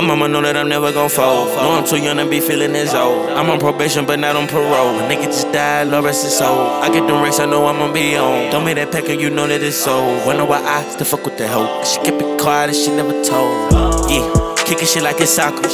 My mama know that I'm never gon' fold. Know I'm too young to be feeling this old. I'm on probation but not on parole. A nigga just died, Lord rest his soul. I get them racks, I know I'ma be on. Don't make that pack and you know that it's sold. Wonder why I still fuck with that hoe, cause she kept it quiet and she never told. Yeah, kicking shit like it's soccer.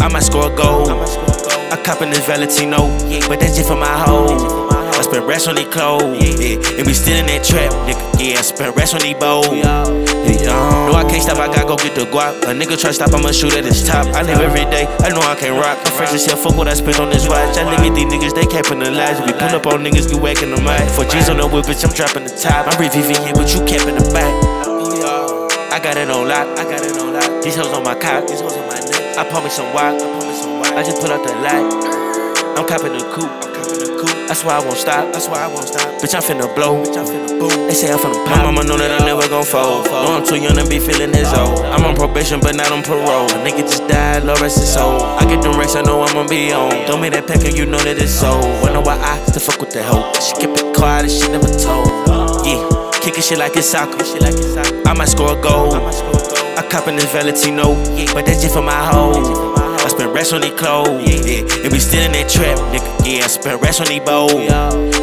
I might score a goal. I coppin' this Valentino, but that's just for my hoe. I spent rest on these clothes, yeah, and we still in that trap, nigga. Yeah, I spent rest on these bowls. No, I can't stop, I gotta go get the guap. A nigga try to stop, I'ma shoot at his top. I live every day, I know I can't rock. My friends just say, fuck what I spent on this watch. I look at these niggas, they capping the lies. We pull up on niggas, you whacking them out. For G's on the whip, bitch, I'm dropping the top. I'm reviving here, but you capping the back. I got it on lock, These hoes on my cock, I pump me some wop, I just pull out the light. I'm copping the coupe. That's why I won't stop. Bitch, I'm finna blow. They say I'm finna pop. My mama know that I'm never gon' fold. Know I'm too young to be feeling this old. I'm on probation but not on parole. A nigga just died, Lord rest his soul. I get them racks, I know I'ma be on. Don't make that pack and you know that it's sold. Wonder why I still fuck with that hoe. She kept it quiet and she never told. Yeah, kicking shit like it's soccer. I might score a goal. I coppin' this Valentino, but that's just for my hoe. I spent rest on these clothes, and we still in that trap, nigga. Yeah, I spent rest on these bowls.